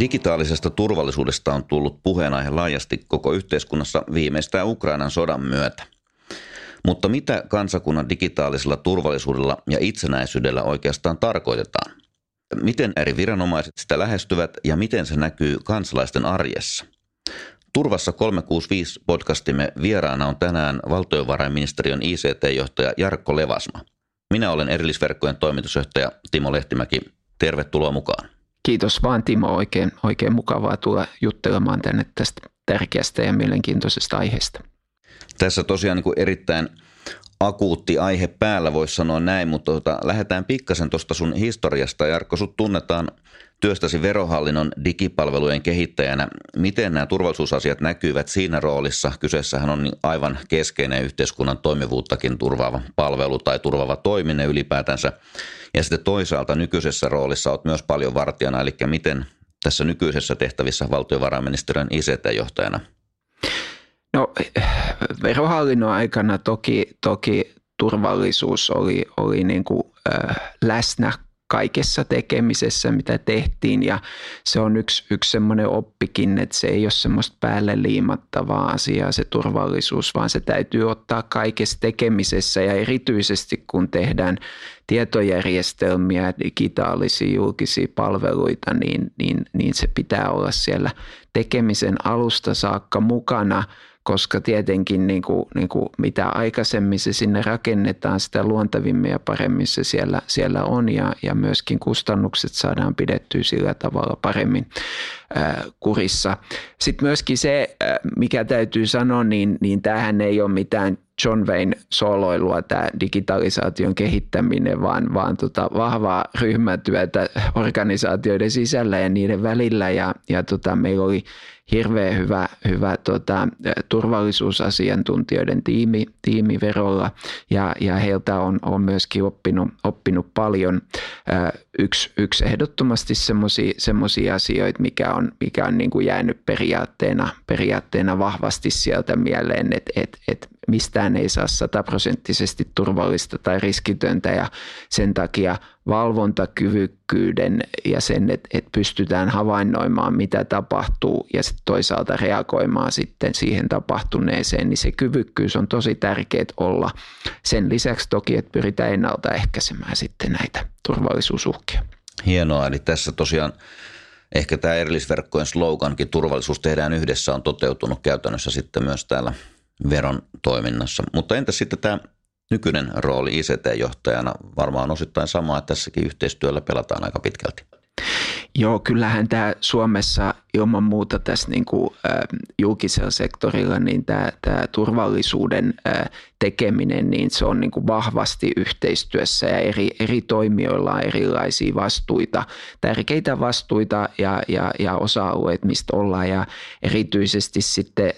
Digitaalisesta turvallisuudesta on tullut puheenaihe laajasti koko yhteiskunnassa viimeistään Ukrainan sodan myötä. Mutta mitä kansakunnan digitaalisella turvallisuudella ja itsenäisyydellä oikeastaan tarkoitetaan? Miten eri viranomaiset sitä lähestyvät ja miten se näkyy kansalaisten arjessa? Turvassa 365 podcastimme vieraana on tänään valtiovarainministeriön ICT-johtaja Jarkko Levasma. Minä olen Erillisverkkojen toimitusjohtaja Timo Lehtimäki. Tervetuloa mukaan. Kiitos vaan Timo, oikein mukavaa tulla juttelemaan tänne tästä tärkeästä ja mielenkiintoisesta aiheesta. Tässä tosiaan niin kuin erittäin akuutti aihe päällä, voisi sanoa näin, mutta lähdetään pikkasen tuosta sun historiasta. Jarkko, sut tunnetaan työstäsi Verohallinnon digipalvelujen kehittäjänä. Miten nämä turvallisuusasiat näkyvät siinä roolissa? Kyseessähän on aivan keskeinen yhteiskunnan toimivuuttakin turvaava palvelu tai turvaava toiminen ylipäätänsä. Ja sitten toisaalta nykyisessä roolissa olet myös paljon vartijana, eli miten tässä nykyisessä tehtävissä valtiovarainministeriön ICT-johtajana? No, Verohallinnon aikana toki turvallisuus oli niin kuin läsnä kaikessa tekemisessä, mitä tehtiin, ja se on yksi semmoinen oppikin, että se ei ole semmoista päälle liimattavaa asiaa se turvallisuus, vaan se täytyy ottaa kaikessa tekemisessä ja erityisesti kun tehdään tietojärjestelmiä, digitaalisia julkisia palveluita, niin se pitää olla siellä tekemisen alusta saakka mukana, koska tietenkin niin kuin mitä aikaisemmin se sinne rakennetaan, sitä luontevimmin ja paremmin se siellä on ja myöskin kustannukset saadaan pidettyä sillä tavalla paremmin kurissa. Sitten myöskin se, mikä täytyy sanoa, niin tämähän ei ole mitään John Wayne sooloilua tämä digitalisaation kehittäminen, vaan vahvaa ryhmätyötä organisaatioiden sisällä ja niiden välillä ja meillä oli hirveän hyvä turvallisuusasiantuntijoiden tiimi Verolla ja heiltä on myöskin oppinut paljon. Yksi ehdottomasti semmoisia asioita, mikä on niin kuin jäänyt periaatteena vahvasti sieltä mieleen, että mistään ei saa 100% turvallista tai riskitöntä ja sen takia valvontakyvykkyyden ja sen, että pystytään havainnoimaan mitä tapahtuu ja sitten toisaalta reagoimaan sitten siihen tapahtuneeseen, niin se kyvykkyys on tosi tärkeää olla. Sen lisäksi toki, että pyritään ennaltaehkäisemään sitten näitä turvallisuusuhkia. Hienoa, eli tässä tosiaan ehkä tämä erillisverkkojen slogankin turvallisuus tehdään yhdessä on toteutunut käytännössä sitten myös täällä Veron toiminnassa. Mutta entä sitten tämä nykyinen rooli ICT-johtajana? Varmaan osittain samaa, että tässäkin yhteistyöllä pelataan aika pitkälti. Joo, kyllähän tämä Suomessa ilman muuta tässä niin kuin julkisella sektorilla niin tämä turvallisuuden tekeminen, niin se on niin kuin vahvasti yhteistyössä ja eri toimijoilla on erilaisia vastuita, tärkeitä vastuita ja osa-alueet, mistä ollaan ja erityisesti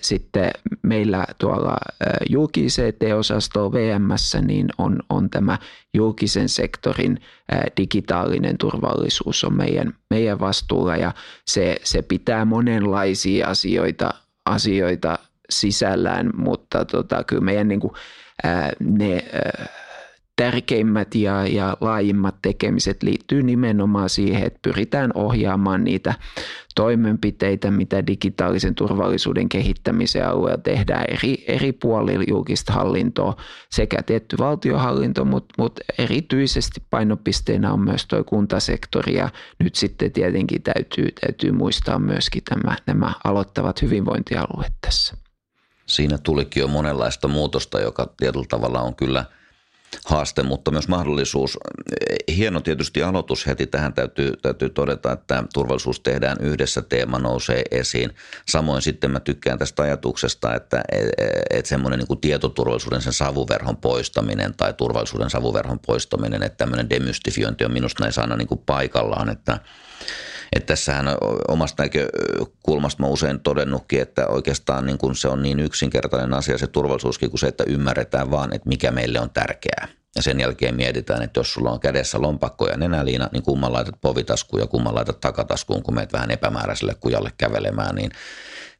sitten meillä tuolla Julki-ICT-osastolla VM:ssä niin on tämä julkisen sektorin digitaalinen turvallisuus on meidän vastuulla ja se pitää monenlaisia asioita sisällään, mutta kyllä meidän niin kuin, ne tärkeimmät ja laajimmat tekemiset liittyy nimenomaan siihen, että pyritään ohjaamaan niitä toimenpiteitä, mitä digitaalisen turvallisuuden kehittämisen alueella tehdään eri puolilla julkista hallintoa sekä tietty valtiohallinto, mutta erityisesti painopisteenä on myös tuo kuntasektori ja nyt sitten tietenkin täytyy muistaa myöskin nämä aloittavat hyvinvointialueet tässä. Siinä tulikin jo monenlaista muutosta, joka tietyllä tavalla on kyllä haaste, mutta myös mahdollisuus. Hieno tietysti aloitus heti. Tähän täytyy todeta, että turvallisuus tehdään yhdessä, teema nousee esiin. Samoin sitten mä tykkään tästä ajatuksesta, että semmoinen niin kuin tietoturvallisuuden sen savuverhon poistaminen tai turvallisuuden savuverhon poistaminen, että tämmöinen demystifiointi on minusta näissä aina niin kuin paikallaan, että tässähän omasta näkökulmasta mä usein todennutkin, että oikeastaan niin kun se on niin yksinkertainen asia se turvallisuuskin kuin se, että ymmärretään vaan, että mikä meille on tärkeää. ja sen jälkeen mietitään, että jos sulla on kädessä lompakko ja nenäliina, niin kumman laitat povitaskuun ja kumman laitat takataskuun, kun menet vähän epämääräiselle kujalle kävelemään, niin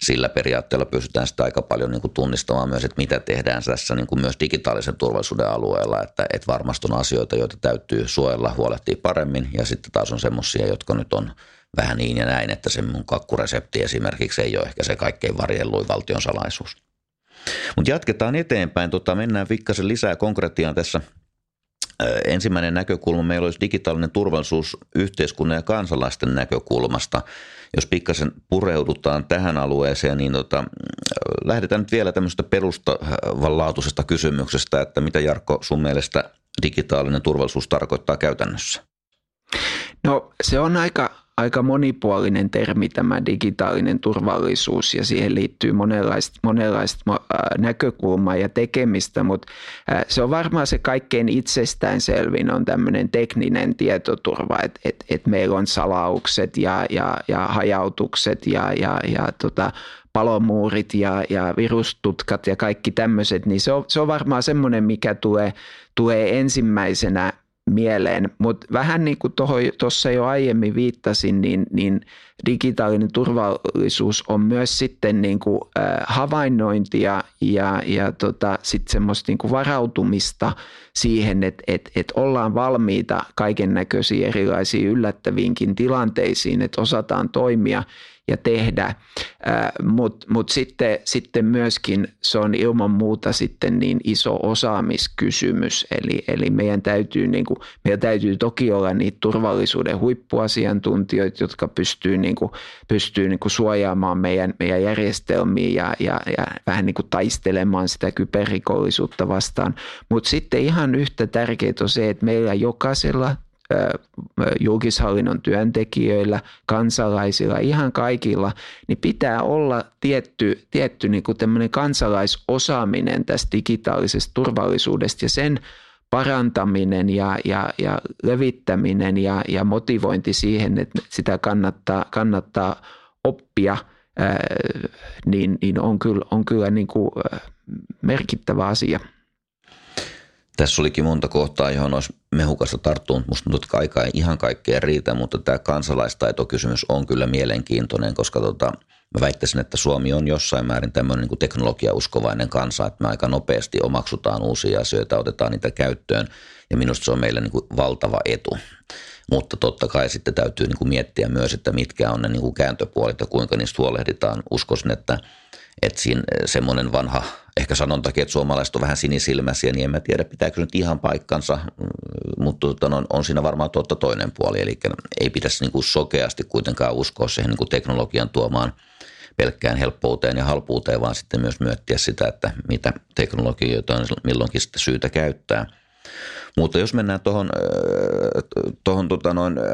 sillä periaatteella pystytään sitä aika paljon niin kuin tunnistamaan myös, että mitä tehdään tässä niin kuin myös digitaalisen turvallisuuden alueella, että varmasti on asioita, joita täytyy suojella, huolehtia paremmin ja sitten taas on semmoisia, jotka nyt on vähän niin ja näin, että se mun kakkuresepti esimerkiksi ei ole ehkä se kaikkein varjelluin valtion salaisuus. Mutta jatketaan eteenpäin, mennään pikkasen lisää konkretiaan tässä. Ensimmäinen näkökulma meillä olisi digitaalinen turvallisuus yhteiskunnan ja kansalaisten näkökulmasta. Jos pikkasen pureudutaan tähän alueeseen, niin lähdetään nyt vielä tämmöisestä perustavanlaatuisesta kysymyksestä, että mitä Jarkko sun mielestä digitaalinen turvallisuus tarkoittaa käytännössä? No se on aika monipuolinen termi tämä digitaalinen turvallisuus ja siihen liittyy monenlaista näkökulmaa ja tekemistä, mutta se on varmaan se kaikkein itsestäänselvin on tämmöinen tekninen tietoturva, että meillä on salaukset ja hajautukset ja palomuurit ja virustutkat ja kaikki tämmöiset, niin se on varmaan semmoinen, mikä tulee ensimmäisenä mieleen, mutta vähän niin kuin tuossa jo aiemmin viittasin, niin digitaalinen turvallisuus on myös sitten niin kuin havainnointia ja sitten semmoista niin kuin varautumista siihen, että ollaan valmiita kaiken näköisiin erilaisiin yllättäviinkin tilanteisiin, että osataan toimia ja tehdä, mutta sitten myöskin se on ilman muuta sitten niin iso osaamiskysymys, eli meidän täytyy toki olla niitä turvallisuuden huippuasiantuntijoita, jotka pystyy suojaamaan meidän järjestelmiä ja vähän niin kuin taistelemaan sitä kyberrikollisuutta vastaan, mutta sitten ihan yhtä tärkeää on se, että meillä jokaisella julkishallinnon työntekijöillä, kansalaisilla, ihan kaikilla, niin pitää olla tietty niin kuin tämmöinen kansalaisosaaminen tästä digitaalisesta turvallisuudesta ja sen parantaminen ja levittäminen ja motivointi siihen, että sitä kannattaa oppia, niin on kyllä niin kuin merkittävä asia. Tässä olikin monta kohtaa, johon olisi mehukasta tarttunut. Musta nyt aika ei ihan kaikkea riitä, mutta tämä kansalaistaitokysymys on kyllä mielenkiintoinen, koska mä väittäisin, että Suomi on jossain määrin tämmöinen niin kuin teknologiauskovainen kansa, että me aika nopeasti omaksutaan uusia asioita, otetaan niitä käyttöön ja minusta se on meille niin kuin valtava etu. Mutta totta kai sitten täytyy niin kuin miettiä myös, että mitkä on ne niin kuin kääntöpuolet ja kuinka niistä huolehditaan. Uskoisin, että siinä semmoinen vanha, ehkä sanontakin, että suomalaiset on vähän sinisilmäisiä, niin en mä tiedä, pitääkö nyt ihan paikkansa, mutta on siinä varmaan totta toinen puoli. Eli ei pitäisi niin kuin sokeasti kuitenkaan uskoa siihen niin kuin teknologian tuomaan pelkkään helppouteen ja halpuuteen, vaan sitten myös miettiä sitä, että mitä teknologioita on milloinkin sitten syytä käyttää. Mutta jos mennään tuohon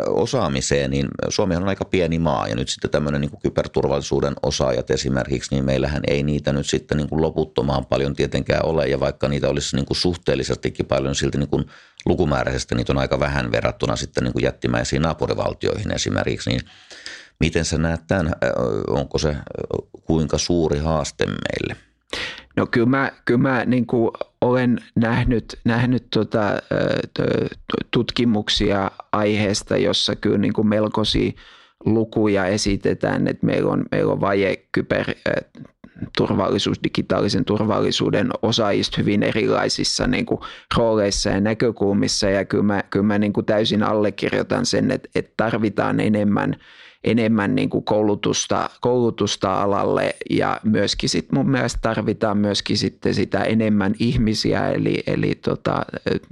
osaamiseen, niin Suomi on aika pieni maa ja nyt sitten tämmöinen niin kuin kyberturvallisuuden osaajat esimerkiksi, niin meillähän ei niitä nyt sitten niin kuin loputtomaan paljon tietenkään ole ja vaikka niitä olisi niin kuin suhteellisestikin paljon, niin silti niin kuin lukumääräisesti niitä on aika vähän verrattuna sitten niin kuin jättimäisiin naapurivaltioihin esimerkiksi, niin miten sä näet tämän, onko se kuinka suuri haaste meille? No kyllä mä niin kuin olen nähnyt tutkimuksia aiheesta, jossa kyllä niin kuin melkoisia lukuja esitetään, että meillä on vaje kyberturvallisuus, digitaalisen turvallisuuden osaajista hyvin erilaisissa niin kuin rooleissa ja näkökulmissa ja kyllä mä niin kuin täysin allekirjoitan sen, että tarvitaan enemmän niin kuin koulutusta alalle ja myöskin sit mun mielestä tarvitaan myöskin sitten sitä enemmän ihmisiä eli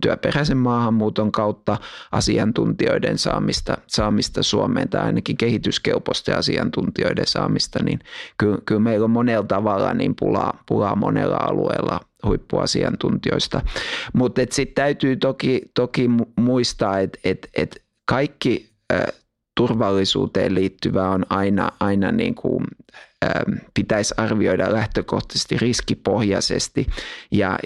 työperäisen maahanmuuton kautta asiantuntijoiden saamista Suomeen tai ainakin kehityskelpoisten asiantuntijoiden saamista, niin kyllä meillä on monella tavalla niin pulaa monella alueella huippuasiantuntijoista, mutta sitten täytyy toki muistaa, että kaikki turvallisuuteen liittyvää on aina niin kuin, pitäisi arvioida lähtökohtaisesti riskipohjaisesti ja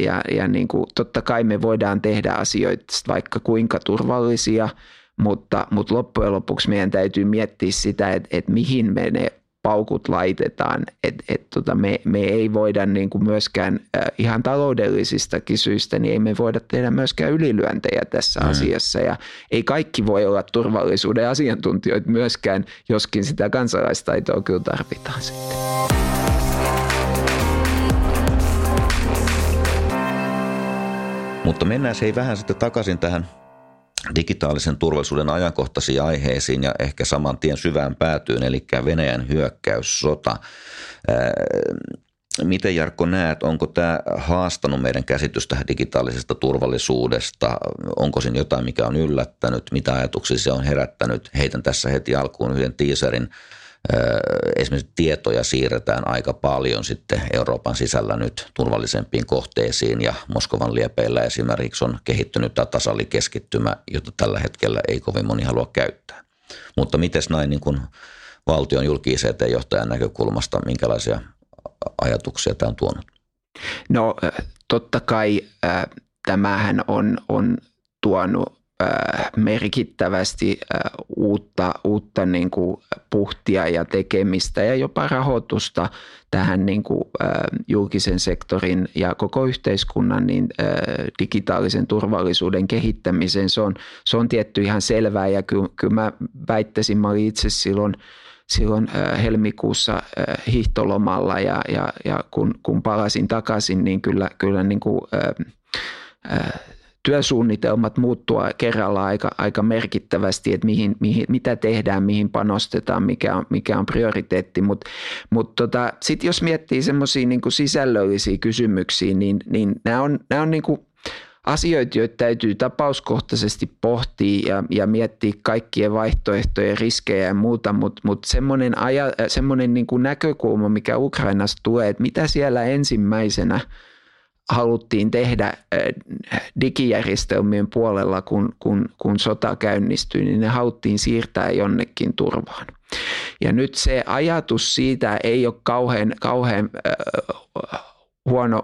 niin kuin, totta kai me voidaan tehdä asioita vaikka kuinka turvallisia, mutta loppujen lopuksi meidän täytyy miettiä sitä, että mihin me ne paukut laitetaan, että me ei voida niin kuin myöskään ihan taloudellisistakin syistä, niin ei me voida tehdä myöskään ylilyöntejä tässä asiassa ja ei kaikki voi olla turvallisuuden asiantuntijoita myöskään, joskin sitä kansalaistaitoa kyllä tarvitaan sitten. Mutta mennään se vähän sitten takaisin tähän digitaalisen turvallisuuden ajankohtaisiin aiheisiin ja ehkä saman tien syvään päätyyn, eli Venäjän hyökkäyssota. Miten Jarkko näet, onko tämä haastanut meidän käsitystä digitaalisesta turvallisuudesta? Onko siinä jotain, mikä on yllättänyt? Mitä ajatuksia se on herättänyt? Heitän tässä heti alkuun yhden teaserin. Esimerkiksi tietoja siirretään aika paljon sitten Euroopan sisällä nyt turvallisempiin kohteisiin ja Moskovan liepeillä esimerkiksi on kehittynyt tämä tasalikeskittymä, jota tällä hetkellä ei kovin moni halua käyttää. Mutta mites näin niin kuin valtion Julki-ICT-johtajan näkökulmasta, minkälaisia ajatuksia tämä on tuonut? No totta kai tämähän on tuonut merkittävästi uutta niin kuin puhtia ja tekemistä ja jopa rahoitusta tähän niin kuin julkisen sektorin ja koko yhteiskunnan niin digitaalisen turvallisuuden kehittämiseen. Se on tietty ihan selvää ja kyllä mä väittäisin, mä olin itse silloin helmikuussa hiihtolomalla ja kun palasin takaisin, niin kyllä niin kuin työsuunnitelmat muuttua kerralla aika merkittävästi, että mitä tehdään, mihin panostetaan, mikä on prioriteetti. Mutta sitten jos miettii semmoisia niin kuin sisällöllisiä kysymyksiä, niin nämä on niin kuin asioita, joita täytyy tapauskohtaisesti pohtia ja miettiä kaikkien vaihtoehtojen riskejä ja muuta, mutta semmoinen niin kuin näkökulma, mikä Ukrainasta tulee, että mitä siellä ensimmäisenä haluttiin tehdä digijärjestelmien puolella, kun sota käynnistyi, niin ne haluttiin siirtää jonnekin turvaan. Ja nyt se ajatus siitä ei ole kauhean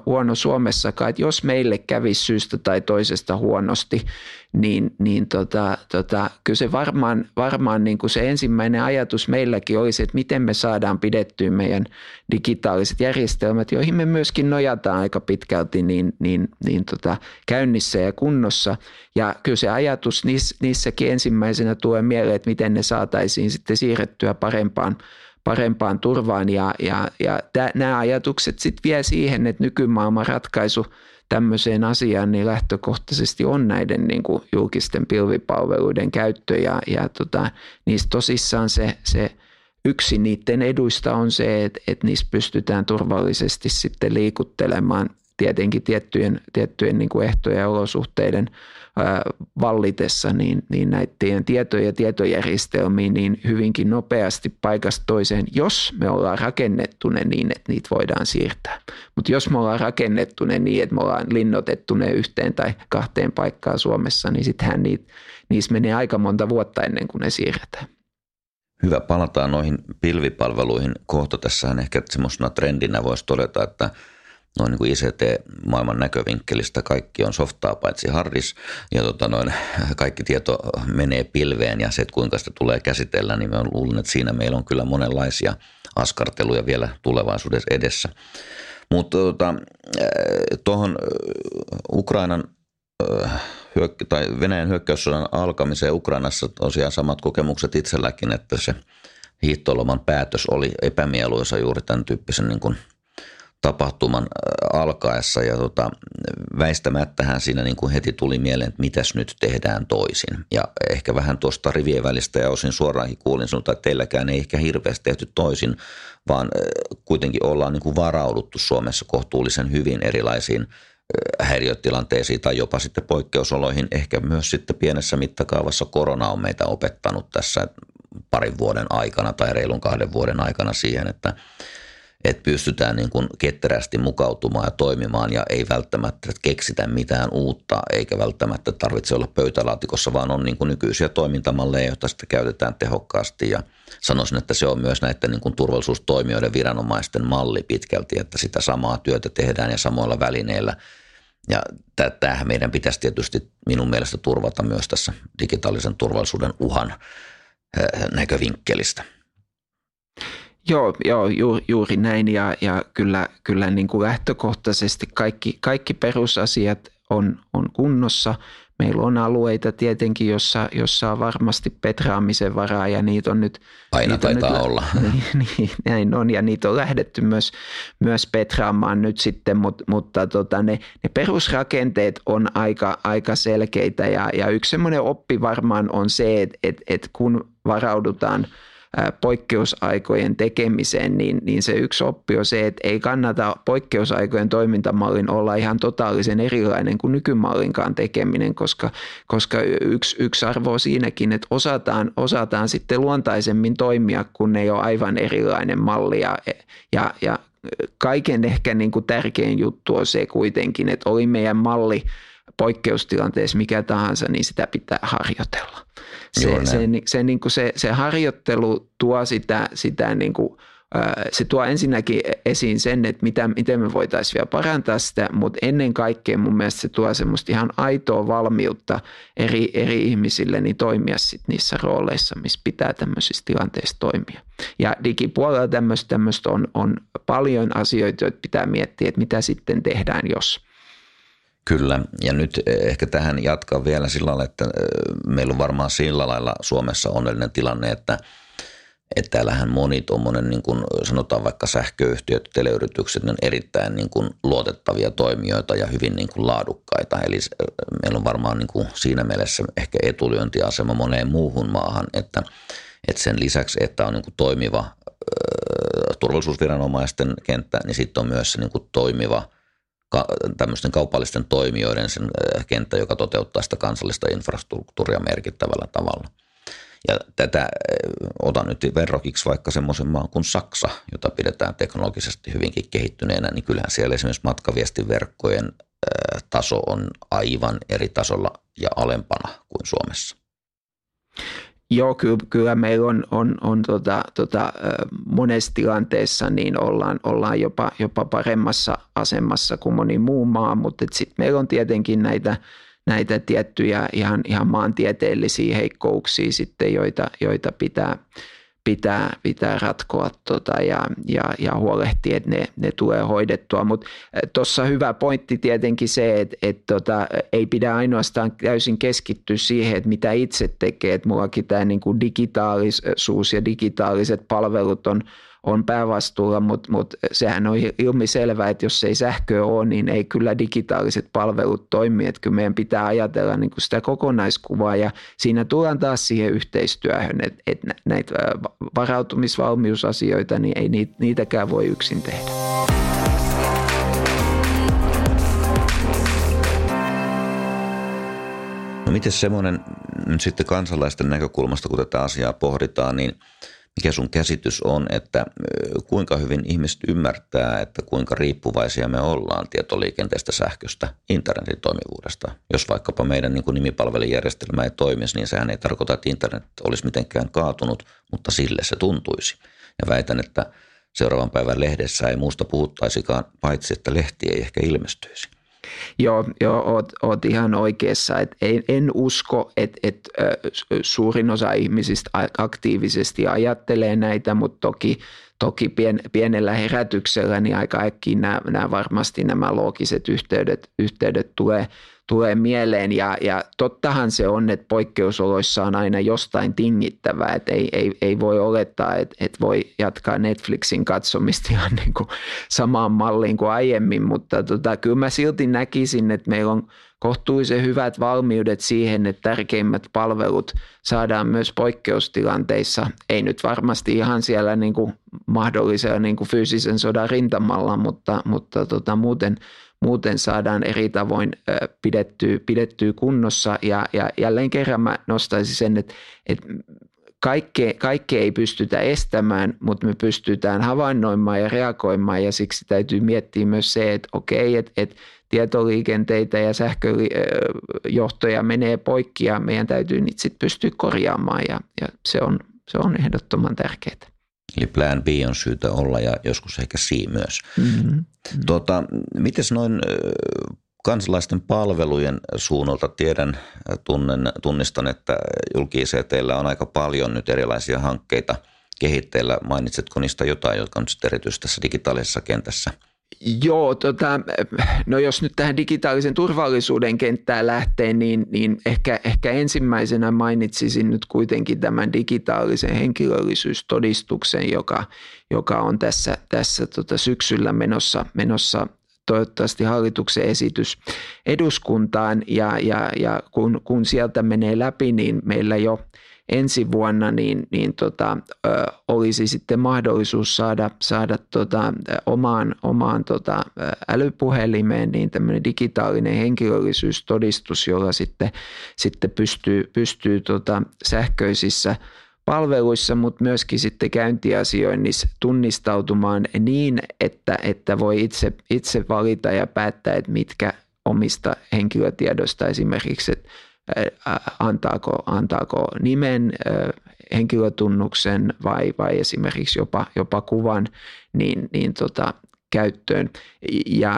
huono Suomessakaan, että jos meille kävisi syystä tai toisesta huonosti, niin kyllä se varmaan niin kuin se ensimmäinen ajatus meilläkin olisi, että miten me saadaan pidettyä meidän digitaaliset järjestelmät, joihin me myöskin nojataan aika pitkälti niin käynnissä ja kunnossa. Ja kyllä se ajatus niissäkin ensimmäisenä tulee mieleen, että miten ne saataisiin sitten siirrettyä parempaan turvaan ja nämä ajatukset sitten vie siihen, että nykymaailman ratkaisu tämmöiseen asiaan niin lähtökohtaisesti on näiden niin kuin julkisten pilvipalveluiden käyttö ja niissä tosissaan se yksi niiden eduista on se, että niissä pystytään turvallisesti sitten liikuttelemaan tietenkin tiettyjen niin kuin ehtojen ja olosuhteiden vallitessa niin näiden tietoja ja tietojärjestelmiin niin hyvinkin nopeasti paikasta toiseen, jos me ollaan rakennettu ne niin, että niitä voidaan siirtää. Mutta jos me ollaan rakennettu ne niin, että me ollaan linnoitettu ne yhteen tai kahteen paikkaan Suomessa, niin sittenhän niissä menee aika monta vuotta ennen kuin ne siirretään. Hyvä, palataan noihin pilvipalveluihin kohta. Tässähän ehkä semmoisena trendinä voisi todeta, että noin niin kuin ICT-maailman näkövinkkelistä kaikki on softaa paitsi hardis ja kaikki tieto menee pilveen ja se, että kuinka sitä tulee käsitellä, niin mä luulen, että siinä meillä on kyllä monenlaisia askarteluja vielä tulevaisuudessa edessä. Mutta tuohon Ukrainan tai Venäjän hyökkäyssodan alkamiseen Ukrainassa tosiaan samat kokemukset itselläkin, että se hiihtoloman päätös oli epämieluisa juuri tämän tyyppisen niin kuin tapahtuman alkaessa ja väistämättähän siinä niin kuin heti tuli mieleen, että mitäs nyt tehdään toisin. Ja ehkä vähän tuosta rivien välistä ja osin suoraankin kuulin sinulta, että teilläkään ei ehkä hirveästi tehty toisin, vaan kuitenkin ollaan niin kuin varauduttu Suomessa kohtuullisen hyvin erilaisiin häiriötilanteisiin tai jopa sitten poikkeusoloihin. Ehkä myös sitten pienessä mittakaavassa korona on meitä opettanut tässä parin vuoden aikana tai reilun 2 vuoden aikana siihen, että pystytään niin kuin ketterästi mukautumaan ja toimimaan ja ei välttämättä keksitä mitään uutta eikä välttämättä tarvitse olla pöytälaatikossa, vaan on niin kuin nykyisiä toimintamalleja, joita sitten käytetään tehokkaasti ja sanoisin, että se on myös näiden niin kuin turvallisuustoimijoiden viranomaisten malli pitkälti, että sitä samaa työtä tehdään ja samoilla välineillä ja tämähän meidän pitäisi tietysti minun mielestä turvata myös tässä digitaalisen turvallisuuden uhan näkövinkkelistä. Joo, juuri näin ja kyllä niin kuin lähtökohtaisesti kaikki perusasiat on kunnossa. Meillä on alueita tietenkin, jossa on varmasti petraamisen varaa ja niitä on nyt... Aina niitä taitaa nyt, olla. Niin, näin on ja niitä on lähdetty myös petraamaan nyt sitten, mutta ne perusrakenteet on aika selkeitä ja yksi semmoinen oppi varmaan on se, että kun varaudutaan poikkeusaikojen tekemiseen, niin se yksi oppi on se, että ei kannata poikkeusaikojen toimintamallin olla ihan totaalisen erilainen kuin nykymallinkaan tekeminen, koska yksi arvo on siinäkin, että osataan sitten luontaisemmin toimia, kun ei ole aivan erilainen malli ja kaiken ehkä niin kuin tärkein juttu on se kuitenkin, että oli meidän malli poikkeustilanteessa mikä tahansa, niin sitä pitää harjoitella. Se harjoittelu tuo sitä niin kuin, se tuo ensinnäkin esiin sen, että miten me voitaisiin vielä parantaa sitä, mutta ennen kaikkea mun mielestä se tuo semmoista ihan aitoa valmiutta eri ihmisille niin toimia sit niissä rooleissa, missä pitää tämmöisissä tilanteissa toimia. Ja digipuolella tämmöistä on paljon asioita, joita pitää miettiä, että mitä sitten tehdään, jos... Kyllä, ja nyt ehkä tähän jatkaa vielä sillä lailla, että meillä on varmaan sillä lailla Suomessa onnellinen tilanne, että täällähän moni tuommoinen, niin kuin sanotaan vaikka sähköyhtiöt, teleyritykset, on erittäin niin kuin luotettavia toimijoita ja hyvin niin kuin laadukkaita. Eli meillä on varmaan niin kuin siinä mielessä ehkä etulyöntiasema moneen muuhun maahan, että sen lisäksi, että on niin kuin toimiva turvallisuusviranomaisten kenttä, niin sitten on myös se niin kuin toimiva tämmöisten kaupallisten toimijoiden sen kenttä, joka toteuttaa sitä kansallista infrastruktuuria merkittävällä tavalla. Ja tätä otan nyt verrokiksi vaikka semmoisen maan kuin Saksa, jota pidetään teknologisesti hyvinkin kehittyneenä, niin kyllähän siellä esimerkiksi matkaviestinverkkojen taso on aivan eri tasolla ja alempana kuin Suomessa. Joo, kyllä meillä on monessa tilanteessa niin ollaan jopa paremmassa asemassa kuin moni muu maa, mutta sitten meillä on tietenkin näitä tiettyjä ihan maantieteellisiä heikkouksia sitten, joita pitää ratkoa ja huolehtia, että ne tulee hoidettua. Mutta tuossa hyvä pointti tietenkin se, että ei pidä ainoastaan täysin keskittyä siihen, että mitä itse tekee. Et mullakin tämä niinku digitaalisuus ja digitaaliset palvelut on päävastuulla, mutta sehän on ilmiselvää, että jos ei sähköä ole, niin ei kyllä digitaaliset palvelut toimi. Että kyllä meidän pitää ajatella niin kuin sitä kokonaiskuvaa ja siinä tullaan taas siihen yhteistyöhön, että näitä varautumisvalmiusasioita, niin ei niitäkään voi yksin tehdä. No miten semmoinen nyt sitten kansalaisten näkökulmasta, kun tätä asiaa pohditaan, niin mikä sun käsitys on, että kuinka hyvin ihmiset ymmärtää, että kuinka riippuvaisia me ollaan tietoliikenteestä, sähköstä, internetin toimivuudesta? Jos vaikkapa meidän niin kuin nimipalvelijärjestelmä ei toimisi, niin sehän ei tarkoita, että internet olisi mitenkään kaatunut, mutta sille se tuntuisi. Ja väitän, että seuraavan päivän lehdessä ei muusta puhuttaisikaan, paitsi että lehti ei ehkä ilmestyisi. Joo, oot ihan oikeassa. En usko, että suurin osa ihmisistä aktiivisesti ajattelee näitä, mutta toki pienellä herätyksellä niin aika äkkiä varmasti nämä loogiset yhteydet tulee mieleen. Ja tottahan se on, että poikkeusoloissa on aina jostain tingittävää. Et ei voi olettaa, että voi jatkaa Netflixin katsomista ihan niin kuin samaan malliin kuin aiemmin. Mutta kyllä mä silti näkisin, että meillä on kohtuullisen hyvät valmiudet siihen, että tärkeimmät palvelut saadaan myös poikkeustilanteissa. Ei nyt varmasti ihan siellä niin kuin mahdollisella niin kuin fyysisen sodan rintamalla, mutta muuten saadaan eri tavoin pidettyä kunnossa ja jälleen kerran mä nostaisin sen, että kaikkea ei pystytä estämään, mutta me pystytään havainnoimaan ja reagoimaan ja siksi täytyy miettiä myös se, että okei, että tietoliikenteitä ja sähköjohtoja menee poikki ja meidän täytyy niitä sitten pystyä korjaamaan ja se on ehdottoman tärkeää. Eli plan B on syytä olla ja joskus ehkä C myös. Mm-hmm. Mites noin kansalaisten palvelujen suunnalta tunnistan, että Julki-ICT:llä on aika paljon nyt erilaisia hankkeita kehitteillä. Mainitsetko niistä jotain, jotka on nyt erityisesti tässä digitaalisessa kentässä? Joo, no jos nyt tähän digitaalisen turvallisuuden kenttään lähtee, niin ehkä ensimmäisenä mainitsisin nyt kuitenkin tämän digitaalisen henkilöllisyystodistuksen, joka on tässä syksyllä menossa toivottavasti hallituksen esitys eduskuntaan, ja kun sieltä menee läpi, niin meillä jo ensi vuonna olisi sitten mahdollisuus saada omaan älypuhelimeen niin tämmöinen digitaalinen henkilöllisyystodistus, jolla sitten pystyy sähköisissä palveluissa, mutta myöskin sitten käyntiasioinnissa tunnistautumaan niin, että voi itse valita ja päättää, että mitkä omista henkilötiedoista esimerkiksi, että antaako nimen, henkilötunnuksen vai esimerkiksi jopa kuvan niin käyttöön.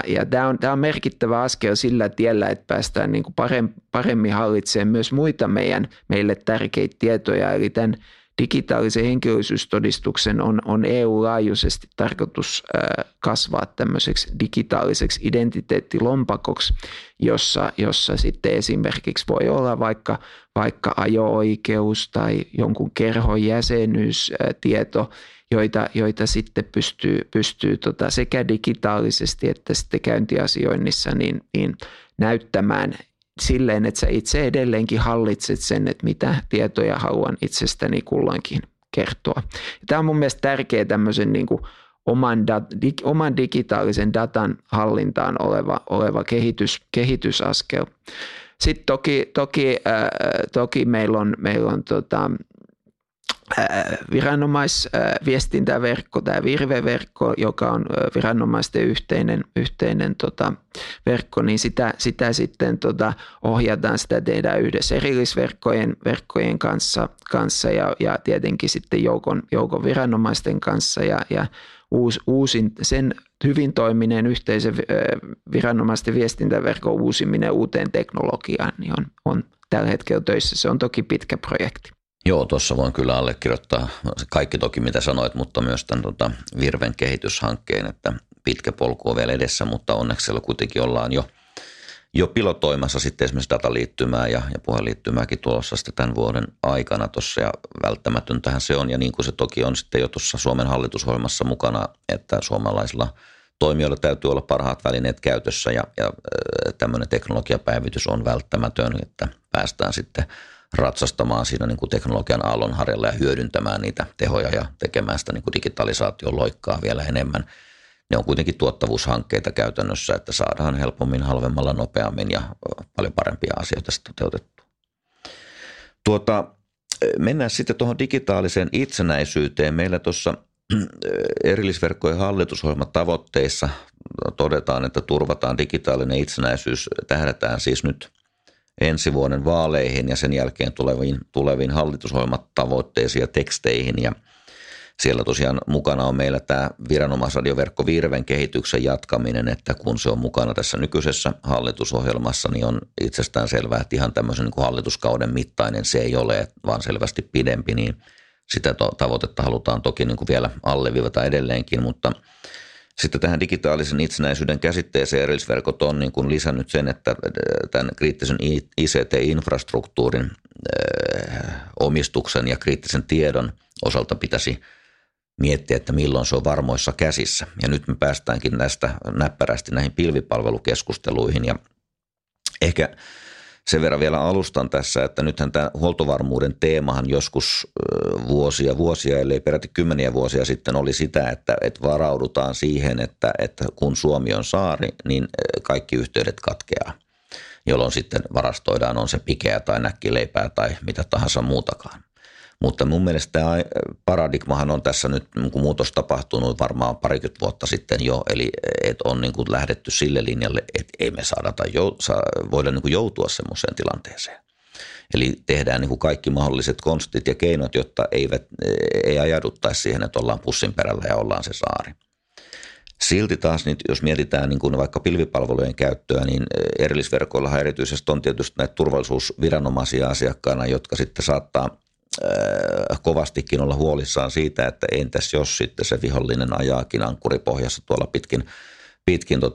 Ja tämä on merkittävä askel sillä tiellä, että päästään niin kuin paremmin hallitsemaan myös muita meille tärkeitä tietoja. Eli tämän digitaalisen henkilöllisyystodistuksen on EU-laajuisesti tarkoitus kasvaa tämmöiseksi digitaaliseksi identiteettilompakoksi, jossa sitten esimerkiksi voi olla vaikka ajo-oikeus tai jonkun kerhon jäsenyystieto, joita sitten pystyy sekä digitaalisesti että sitten käyntiasioinnissa niin näyttämään silleen, että sä itse edelleenkin hallitset sen, että mitä tietoja haluan itsestäni kullankin kertoa. Tämä on mun mielestä tärkeä tämmöisen niin kuin oman digitaalisen datan hallintaan oleva kehitysaskel. Sitten toki meillä on viranomaisviestintäverkko, tämä Virve-verkko, joka on viranomaisten yhteinen verkko, niin sitä sitten ohjataan, sitä tehdään yhdessä erillisverkkojen kanssa ja tietenkin sitten joukon viranomaisten kanssa ja uusin sen hyvin toiminen yhteisen viranomaisten viestintäverkon uusiminen uuteen teknologiaan niin on tällä hetkellä töissä. Se on toki pitkä projekti. Joo, tuossa voin kyllä allekirjoittaa kaikki toki, mitä sanoit, mutta myös tämän Virven kehityshankkeen, että pitkä polku on vielä edessä, mutta onneksi siellä kuitenkin ollaan jo pilotoimassa sitten esimerkiksi dataliittymää ja puheliittymääkin tulossa sitten tämän vuoden aikana tuossa, ja välttämätöntähän se on, ja niin kuin se toki on sitten jo tuossa Suomen hallitusohjelmassa mukana, että suomalaisilla toimijoilla täytyy olla parhaat välineet käytössä ja tämmöinen teknologiapäivitys on välttämätön, että päästään sitten ratsastamaan siinä niin kuin teknologian aallonharjalla ja hyödyntämään niitä tehoja ja tekemään sitä niin kuin digitalisaation loikkaa vielä enemmän. Ne on kuitenkin tuottavuushankkeita käytännössä, että saadaan helpommin, halvemmalla, nopeammin ja paljon parempia asioita sitten toteutettua. Mennään sitten tuohon digitaaliseen itsenäisyyteen. Meillä tuossa erillisverkkojen hallitusohjelmatavoitteissa todetaan, että turvataan digitaalinen itsenäisyys, tähdätään siis nyt ensi vuoden vaaleihin ja sen jälkeen tuleviin hallitusohjelmatavoitteisiin ja teksteihin, ja siellä tosiaan mukana on meillä tämä viranomaisradioverkko Virven kehityksen jatkaminen, että kun se on mukana tässä nykyisessä hallitusohjelmassa, niin on itsestään selvää, että ihan tämmöisen niin kuin hallituskauden mittainen se ei ole, vaan selvästi pidempi, niin sitä tavoitetta halutaan toki niin kuin vielä alleviivata edelleenkin, mutta sitten tähän digitaalisen itsenäisyyden käsitteeseen erillisverkot on niin kuin lisännyt sen, että tämän kriittisen ICT-infrastruktuurin omistuksen ja kriittisen tiedon osalta pitäisi miettiä, että milloin se on varmoissa käsissä. Ja nyt me päästäänkin näistä näppärästi näihin pilvipalvelukeskusteluihin, ja ehkä sen verran vielä alustan tässä, että nythän tämä huoltovarmuuden teemahan joskus vuosia, ellei peräti 10 vuosia sitten oli sitä, että varaudutaan siihen, että kun Suomi on saari, niin kaikki yhteydet katkeaa, jolloin sitten varastoidaan, on se pikeä tai näkkileipää tai mitä tahansa muutakaan. Mutta mun mielestä tämä paradigmahan on tässä nyt, kun muutos tapahtunut varmaan 20 vuotta sitten jo, eli että on niin kuin lähdetty sille linjalle, että ei me voida niin kuin joutua semmoiseen tilanteeseen. Eli tehdään niin kuin kaikki mahdolliset konstit ja keinot, jotta ei ajauduttaisi siihen, että ollaan pussin perällä ja ollaan se saari. Silti taas, niin jos mietitään niin kuin vaikka pilvipalvelujen käyttöä, niin erillisverkoillahan erityisesti on tietysti näitä turvallisuusviranomaisia asiakkaana, jotka sitten saattaa kovastikin olla huolissaan siitä, että entäs jos sitten se vihollinen ajaakin ankkuripohjassa tuolla pitkin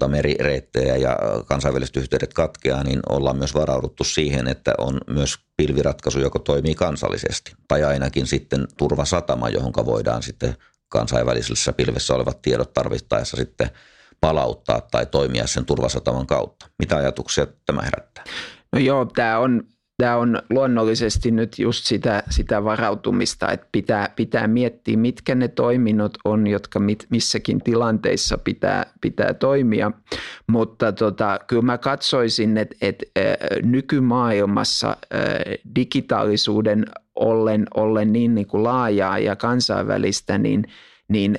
merireittejä ja kansainväliset yhteydet katkeaa, niin ollaan myös varauduttu siihen, että on myös pilviratkaisu, joka toimii kansallisesti. Tai ainakin sitten turvasatama, johon voidaan sitten kansainvälisessä pilvessä olevat tiedot tarvittaessa sitten palauttaa tai toimia sen turvasataman kautta. Mitä ajatuksia tämä herättää? No joo, tämä on luonnollisesti nyt just sitä varautumista, että pitää miettiä, mitkä ne toiminnot on, jotka missäkin tilanteissa pitää toimia. Mutta kyllä mä katsoisin, että nykymaailmassa digitaalisuuden ollen niin kuin laajaa ja kansainvälistä, niin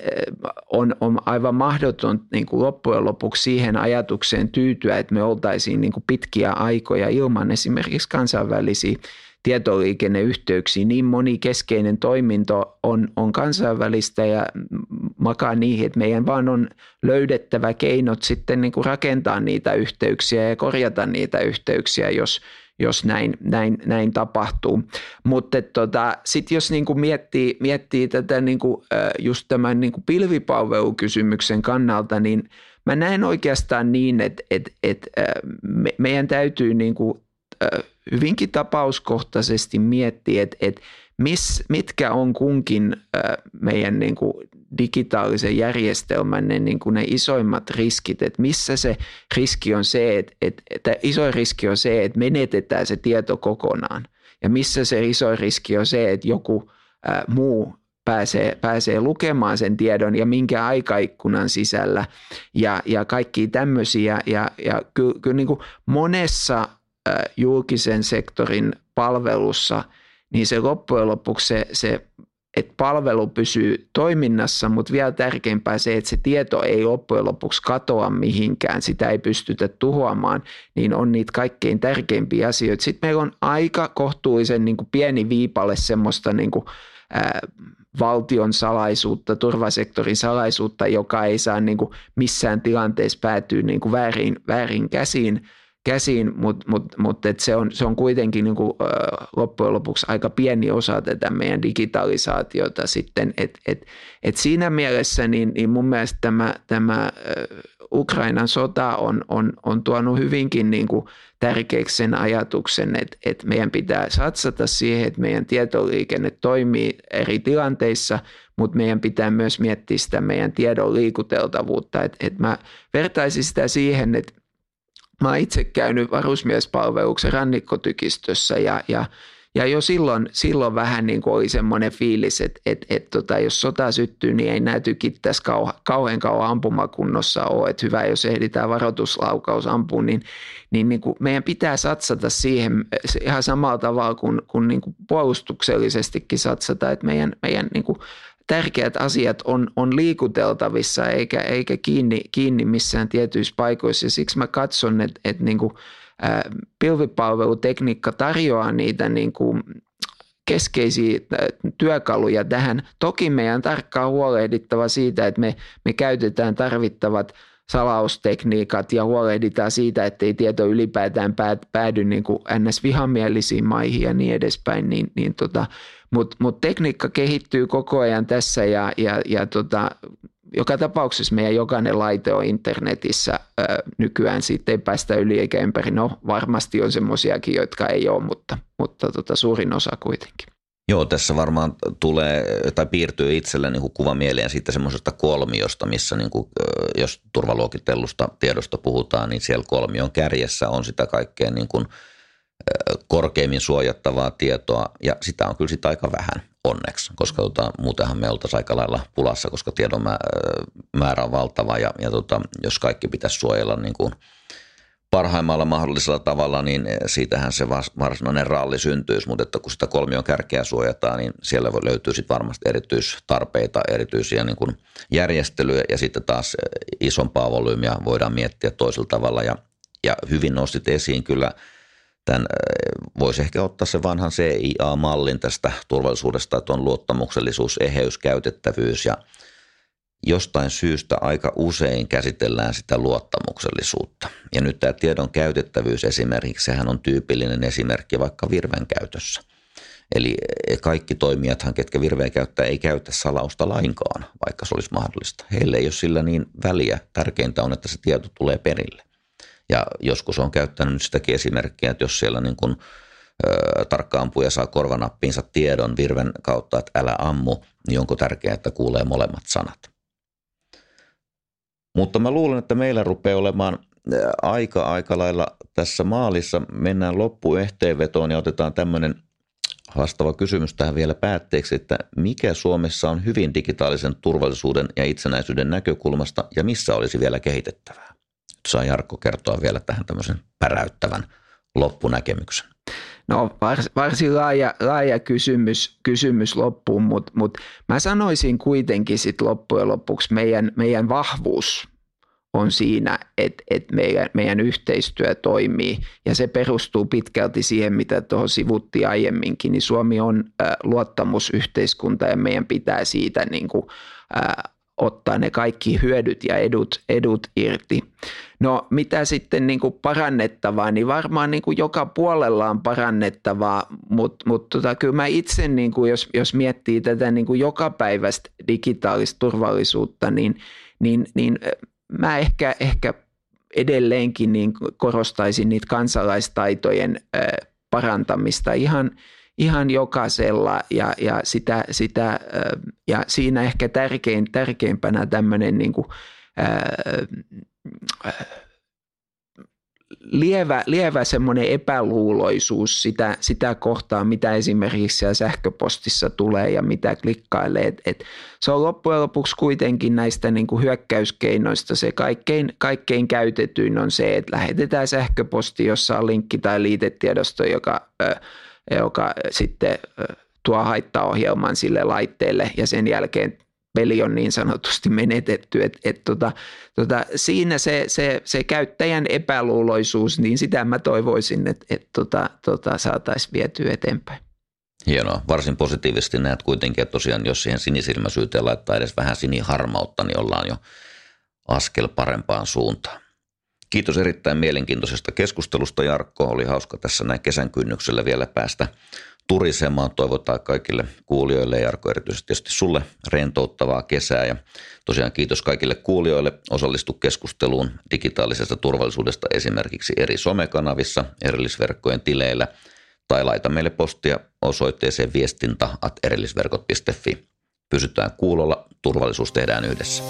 on aivan mahdoton niin kuin loppujen lopuksi siihen ajatukseen tyytyä, että me oltaisiin niin kuin pitkiä aikoja ilman esimerkiksi kansainvälisiä tietoliikenneyhteyksiä. Niin moni keskeinen toiminto on kansainvälistä ja makaa niihin, että meidän vaan on löydettävä keinot sitten niin kuin rakentaa niitä yhteyksiä ja korjata niitä yhteyksiä, jos näin tapahtuu. Mutta sitten jos niinku miettii tätä niinku, just tämän niinku pilvipalvelukysymyksen kannalta, niin mä näen oikeastaan niin, että meidän täytyy niinku, hyvinkin tapauskohtaisesti miettiä, että mitkä on kunkin meidän niinku digitaalisen järjestelmän ne isoimmat riskit, että missä se riski on se, että iso riski on se, että menetetään se tieto kokonaan, ja missä se iso riski on se, että joku muu pääsee lukemaan sen tiedon ja minkä aikaikkunan sisällä ja kaikki tämmöisiä ja kyllä niin kuin monessa julkisen sektorin palvelussa niin se loppujen lopuksi se että palvelu pysyy toiminnassa, mutta vielä tärkeämpää se, että se tieto ei loppujen lopuksi katoa mihinkään, sitä ei pystytä tuhoamaan, niin on niitä kaikkein tärkeimpiä asioita. Sitten meillä on aika kohtuullisen niin kuin pieni viipale semmoista niin kuin, valtion salaisuutta, turvasektorin salaisuutta, joka ei saa niin kuin missään tilanteessa päätyä niin kuin väärin käsiin, mutta se on kuitenkin niin kuin, loppujen lopuksi aika pieni osa tätä meidän digitalisaatiota sitten, et siinä mielessä niin mun mielestä tämä Ukrainan sota on tuonut hyvinkin niin kuin tärkeäksi sen ajatuksen, että meidän pitää satsata siihen, että meidän tietoliikenne toimii eri tilanteissa, mutta meidän pitää myös miettiä sitä meidän tiedon liikuteltavuutta, että mä vertaisin sitä siihen, että mä oon itse käynyt varusmiespalveluksen rannikkotykistössä ja jo silloin vähän niin kuin oli semmoinen fiilis, että jos sota syttyy, niin ei nää tykittäisi kauhean ampumakunnossa ole. Että hyvä, jos ehditään varoituslaukaus ampua, niin kuin meidän pitää satsata siihen ihan samalla tavalla kuin, niin kuin puolustuksellisestikin satsata, että meidän niin kuin tärkeät asiat on liikuteltavissa eikä kiinni missään tietyissä paikoissa, ja siksi mä katson, että niin kuin, pilvipalvelutekniikka tarjoaa niitä niin kuin keskeisiä työkaluja tähän. Toki meidän tarkkaan huolehdittava siitä, että me käytetään tarvittavat salaustekniikat ja huolehditaan siitä, ettei tieto ylipäätään päädy niin kuin NS-vihamielisiin maihin ja niin edespäin, mutta tekniikka kehittyy koko ajan tässä ja joka tapauksessa meidän jokainen laite on internetissä nykyään, siitä ei päästä yli eikä ympäri. No varmasti on semmoisiakin, jotka ei ole, mutta suurin osa kuitenkin. Joo, tässä varmaan tulee tai piirtyy itselle niin kuin kuva mieleen siitä semmoisesta kolmiosta, missä niin kuin, jos turvaluokitellusta tiedosta puhutaan, niin siellä kolmion kärjessä on sitä kaikkea niin kuin korkeimmin suojattavaa tietoa, ja sitä on kyllä sitä aika vähän onneksi, koska muutenhan me oltaisiin aika lailla pulassa, koska tiedon määrä on valtava ja jos kaikki pitäisi suojella niin kuin parhaimmalla mahdollisella tavalla, niin siitähän se varsinainen ralli syntyisi, mutta että kun sitä kolmion kärkeä suojataan, niin siellä löytyy sitten varmasti erityistarpeita, erityisiä niin kuin järjestelyjä, ja sitten taas isompaa volyymiä voidaan miettiä toisella tavalla, ja hyvin nostit esiin kyllä tämän, voisi ehkä ottaa se vanhan CIA-mallin tästä turvallisuudesta, että on luottamuksellisuus, eheys, käytettävyys, ja jostain syystä aika usein käsitellään sitä luottamuksellisuutta. Ja nyt tämä tiedon käytettävyys esimerkiksi, sehän on tyypillinen esimerkki vaikka Virven käytössä. Eli kaikki toimijathan, ketkä Virveä käyttää, ei käytä salausta lainkaan, vaikka se olisi mahdollista. Heille ei ole sillä niin väliä. Tärkeintä on, että se tieto tulee perille. Ja joskus on käyttänyt sitäkin esimerkkiä, että jos siellä niin kuin tarkka ampuja saa korvanappiinsa tiedon Virven kautta, että älä ammu, niin onko tärkeää, että kuulee molemmat sanat. Mutta mä luulen, että meillä rupeaa olemaan aika lailla tässä maalissa. Mennään loppuehteenvetoon ja otetaan tämmöinen haastava kysymys tähän vielä päätteeksi, että mikä Suomessa on hyvin digitaalisen turvallisuuden ja itsenäisyyden näkökulmasta ja missä olisi vielä kehitettävää? Nyt saa Jarkko kertoa vielä tähän tämmöisen päräyttävän loppunäkemyksen. No varsin laaja kysymys loppuun, mutta mä sanoisin kuitenkin sit loppujen lopuksi meidän vahvuus on siinä, että meidän yhteistyö toimii ja se perustuu pitkälti siihen, mitä tuohon sivuttiin aiemminkin, niin Suomi on luottamusyhteiskunta ja meidän pitää siitä niin kuin, ottaa ne kaikki hyödyt ja edut irti. No mitä sitten niin kuin parannettavaa, niin varmaan niin kuin joka puolella on parannettavaa, mutta kyllä mä itse, niin kuin, jos miettii tätä niin kuin jokapäiväistä digitaalista turvallisuutta, niin mä ehkä edelleenkin niin korostaisin niitä kansalaistaitojen parantamista ihan jokaisella ja sitä ja siinä ehkä tärkeimpänä tämmöinen niin kuin lievä semmoinen epäluuloisuus sitä kohtaa, mitä esimerkiksi siellä sähköpostissa tulee ja mitä klikkailee. Et se on loppujen lopuksi kuitenkin näistä niin kuin hyökkäyskeinoista se kaikkein käytetyin on se, että lähetetään sähköposti, jossa on linkki tai liitetiedosto, joka sitten tuo haittaohjelman sille laitteelle ja sen jälkeen peli on niin sanotusti menetetty, että siinä se käyttäjän epäluuloisuus, niin sitä mä toivoisin, että saataisiin vietyä eteenpäin. Hienoa. Varsin positiivisesti näet kuitenkin, että tosiaan jos siihen sinisilmäisyyteen laittaa edes vähän siniharmautta, niin ollaan jo askel parempaan suuntaan. Kiitos erittäin mielenkiintoisesta keskustelusta, Jarkko. Oli hauska tässä näin kesän kynnyksellä vielä päästä turisemaan. Toivotaan kaikille kuulijoille ja Jarkko erityisesti tietysti sulle rentouttavaa kesää. Ja tosiaan kiitos kaikille kuulijoille. Osallistu keskusteluun digitaalisesta turvallisuudesta esimerkiksi eri somekanavissa, erillisverkkojen tileillä tai laita meille postia osoitteeseen viestinta@erillisverkot.fi. Pysytään kuulolla. Turvallisuus tehdään yhdessä.